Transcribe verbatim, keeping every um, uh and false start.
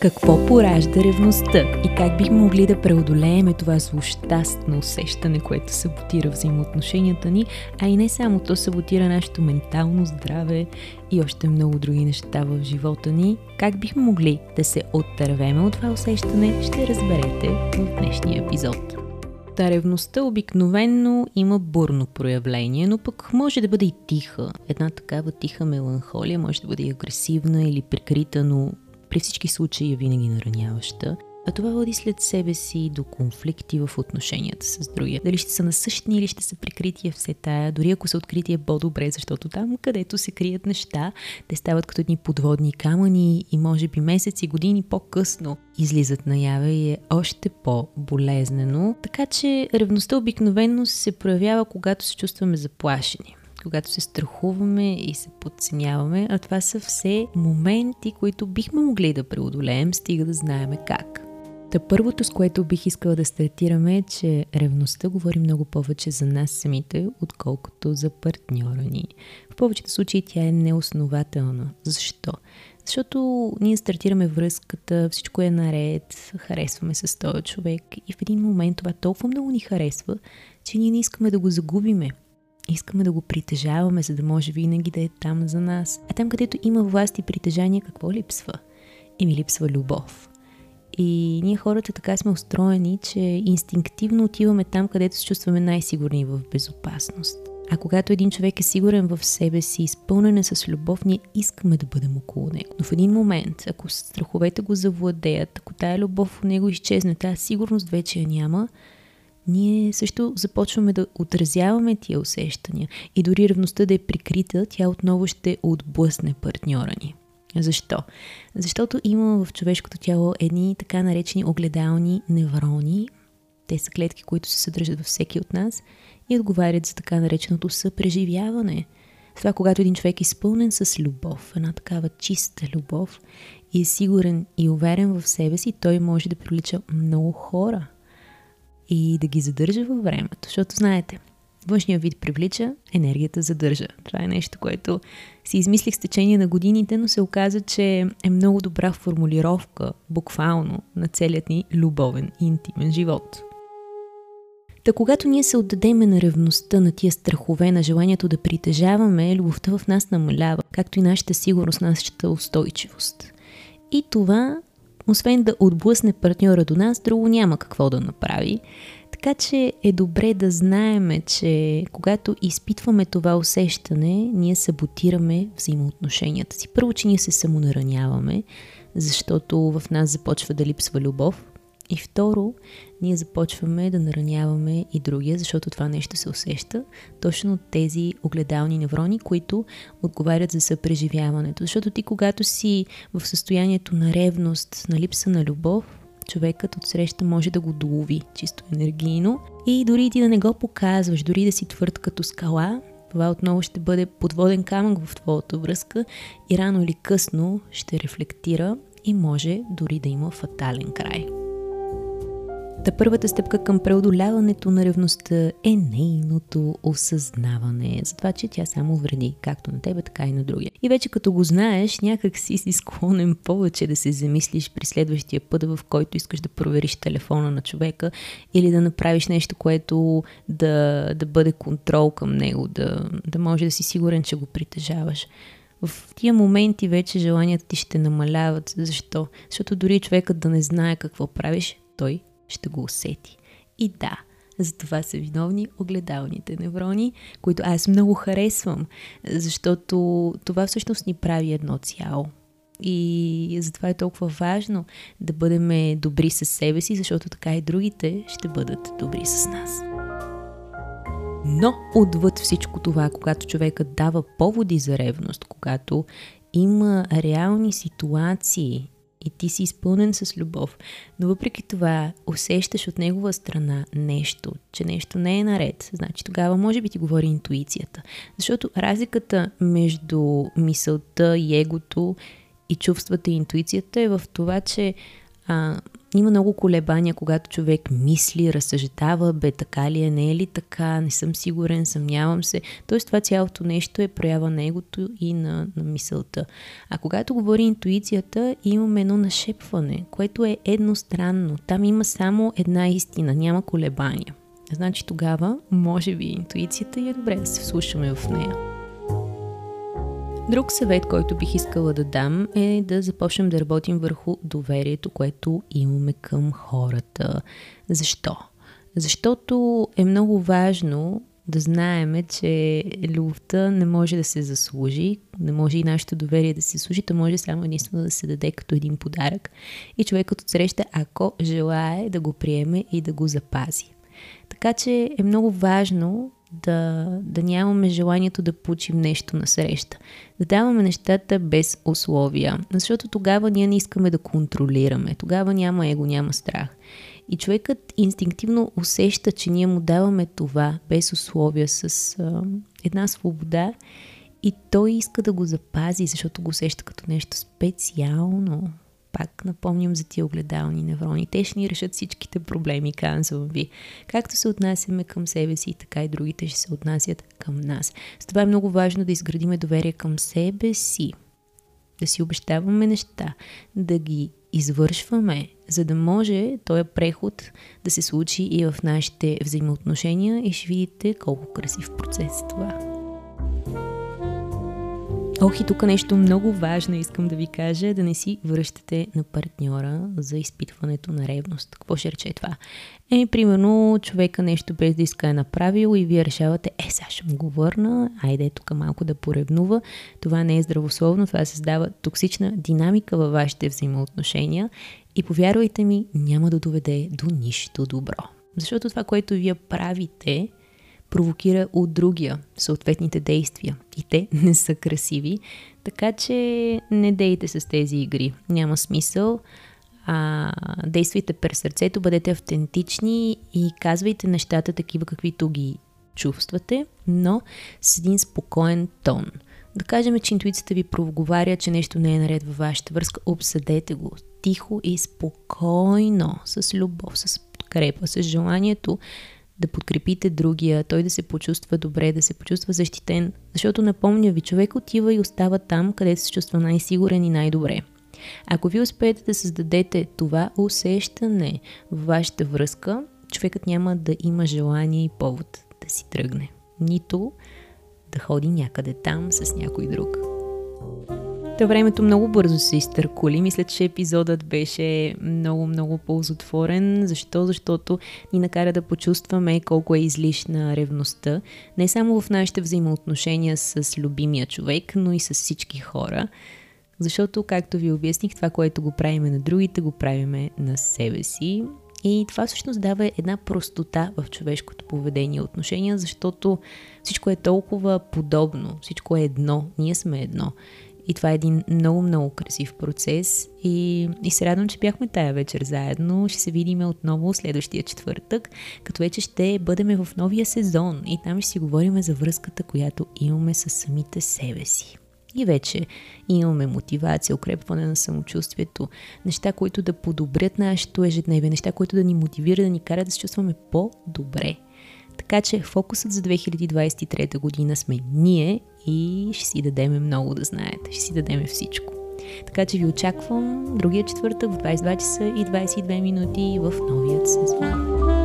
Какво поражда ревността и как бихме могли да преодолеем това злощастно усещане, което саботира взаимоотношенията ни, а и не само, то саботира нашето ментално здраве и още много други неща в живота ни. Как бихме могли да се отървеме от това усещане, ще разберете в днешния епизод. Та ревността обикновенно има бурно проявление, но пък може да бъде и тиха. Една такава тиха меланхолия може да бъде и агресивна или прикрита, но при всички случаи е винаги нараняваща, а това води след себе си до конфликти в отношенията с другия. Дали ще са насъщни или ще са прикрития все тая, дори ако са открития по-добре, защото там, където се крият неща, те стават като едни подводни камъни и може би месеци, години по-късно излизат наяве и е още по-болезнено. Така че ревността обикновено се проявява, когато се чувстваме заплашени, когато се страхуваме и се подценяваме, а това са все моменти, които бихме могли да преодолеем, стига да знаем как. Та първото, с което бих искала да стартираме, е, че ревността говори много повече за нас самите, отколкото за партньора ни. В повечето случаи тя е неоснователна. Защо? Защото ние стартираме връзката, всичко е наред, харесваме се с този човек и в един момент това толкова много ни харесва, че ние не искаме да го загубиме. Искаме да го притежаваме, за да може винаги да е там за нас. А там, където има власт и притежание, какво липсва? Еми липсва любов. И ние хората така сме устроени, че инстинктивно отиваме там, където се чувстваме най-сигурни в безопасност. А когато един човек е сигурен в себе си, изпълнен е с любов, ние искаме да бъдем около него. Но в един момент, ако страховете го завладеят, ако тая любов у него изчезне, тая сигурност вече я няма, ние също започваме да отразяваме тия усещания и дори ревността да е прикрита, тя отново ще отблъсне партньора ни. Защо? Защото има в човешкото тяло едни така наречени огледални неврони. Те са клетки, които се съдържат във всеки от нас и отговарят за така нареченото съпреживяване. Това, когато един човек е изпълнен с любов, една такава чиста любов и е сигурен и уверен в себе си, той може да привлича много хора и да ги задържа във времето, защото знаете, външният вид привлича, енергията задържа. Това е нещо, което си измислих с течение на годините, но се оказа, че е много добра формулировка, буквално, на целият ни любовен и интимен живот. Та когато ние се отдадеме на ревността, на тия страхове, на желанието да притежаваме, любовта в нас намалява, както и нашата сигурност, нашата устойчивост. И това, освен да отблъсне партньора до нас, друго няма какво да направи. Така че е добре да знаем, че когато изпитваме това усещане, ние саботираме взаимоотношенията си. Първо, че ние се самонараняваме, защото в нас започва да липсва любов. И второ, ние започваме да нараняваме и другия, защото това нещо се усеща точно от тези огледални неврони, които отговарят за съпреживяването. Защото ти, когато си в състоянието на ревност, на липса на любов, човекът отсреща може да го долови чисто енергийно. И дори ти да не го показваш, дори да си твърд като скала, това отново ще бъде подводен камък в твоята връзка и рано или късно ще рефлектира и може дори да има фатален край. Та първата стъпка към преодоляването на ревността е нейното осъзнаване, за това, че тя само вреди, както на тебе, така и на другия. И вече като го знаеш, някак си си склонен повече да се замислиш при следващия път, в който искаш да провериш телефона на човека или да направиш нещо, което да, да бъде контрол към него, да, да може да си сигурен, че го притежаваш. В тия моменти вече желанията ти ще намаляват. Защо? Защото дори човекът да не знае какво правиш, той ще го усети. И да, за това са виновни огледалните неврони, които аз много харесвам, защото това всъщност ни прави едно цяло. И затова е толкова важно да бъдем добри със себе си, защото така и другите ще бъдат добри с нас. Но отвъд всичко това, когато човекът дава поводи за ревност, когато има реални ситуации и ти си изпълнен с любов, но въпреки това усещаш от негова страна нещо, че нещо не е наред, значи тогава може би ти говори интуицията. Защото разликата между мисълта и егото и чувствата и интуицията е в това, че а, Има много колебания, когато човек мисли, разсъждава, бе така ли е, не е ли така, не съм сигурен, съмнявам се. Тоест това цялото нещо е проява на егото и на, на мисълта. А когато говори интуицията, имаме едно нашепване, което е едностранно. Там има само една истина, няма колебания. Значи тогава, може би, интуицията е добре да се вслушаме в нея. Друг съвет, който бих искала да дам, е да започнем да работим върху доверието, което имаме към хората. Защо? Защото е много важно да знаем, че любовта не може да се заслужи, не може и нашето доверие да се служи, то може само единствено да се даде като един подарък и човекът отсреща, ако желае да го приеме и да го запази. Така че е много важно да, да нямаме желанието да получим нещо насреща. Да даваме нещата без условия, защото тогава ние не искаме да контролираме. Тогава няма его, няма страх. И човекът инстинктивно усеща, че ние му даваме това без условия, с а, една свобода, и той иска да го запази, защото го усеща като нещо специално. Пак напомням за тия огледални неврони. Те ще ни решат всичките проблеми, казвам ви. Както се отнасяме към себе си, така и другите ще се отнасят към нас. С това е много важно да изградиме доверие към себе си. Да си обещаваме неща, да ги извършваме, за да може този преход да се случи и в нашите взаимоотношения, и ще видите колко красив процес е това. Ох, и тук нещо много важно искам да ви кажа, да не си връщате на партньора за изпитването на ревност. Какво ще рече това? Е, примерно, човека нещо без да иска е направил и вие решавате, е, сега ще му го върна, айде тук малко да поревнува. Това не е здравословно, това създава токсична динамика във вашите взаимоотношения и повярвайте ми, няма да доведе до нищо добро. Защото това, което вие правите, провокира от другия съответните действия. И те не са красиви. Така че не дейте с тези игри. Няма смисъл. А, действайте през сърцето, бъдете автентични и казвайте нещата такива, каквито ги чувствате, но с един спокоен тон. Да кажем, че интуицията ви проговаря, че нещо не е наред във вашата връзка. Обсъдете го тихо и спокойно, с любов, с подкрепа, с желанието да подкрепите другия, той да се почувства добре, да се почувства защитен. Защото, напомня ви, човек отива и остава там, където се чувства най-сигурен и най-добре. Ако ви успеете да създадете това усещане в вашата връзка, човекът няма да има желание и повод да си тръгне. Нито да ходи някъде там с някой друг. Та времето много бързо се изтърколи. Мисля, че епизодът беше много-много ползотворен. Защо? Защото ни накара да почувстваме колко е излишна ревността. Не само в нашите взаимоотношения с любимия човек, но и с всички хора. Защото, както ви обясних, това, което го правиме на другите, го правиме на себе си. И това всъщност дава една простота в човешкото поведение и отношения, защото всичко е толкова подобно, всичко е едно, ние сме едно. И това е един много-много красив процес и, и се радвам, че бяхме тая вечер заедно. Ще се видим отново следващия четвъртък, като вече ще бъдем в новия сезон и там ще си говорим за връзката, която имаме със самите себе си. И вече имаме мотивация, укрепване на самочувствието, неща, които да подобрят нашето ежедневие, неща, които да ни мотивира, да ни кара да се чувстваме по-добре. Така че фокусът за две хиляди двадесет и трета година сме ние и ще си дадем много да знаете. Ще си дадем всичко. Така че ви очаквам другия четвъртък в двадесет и два часа и двадесет и две минути в новият сезон.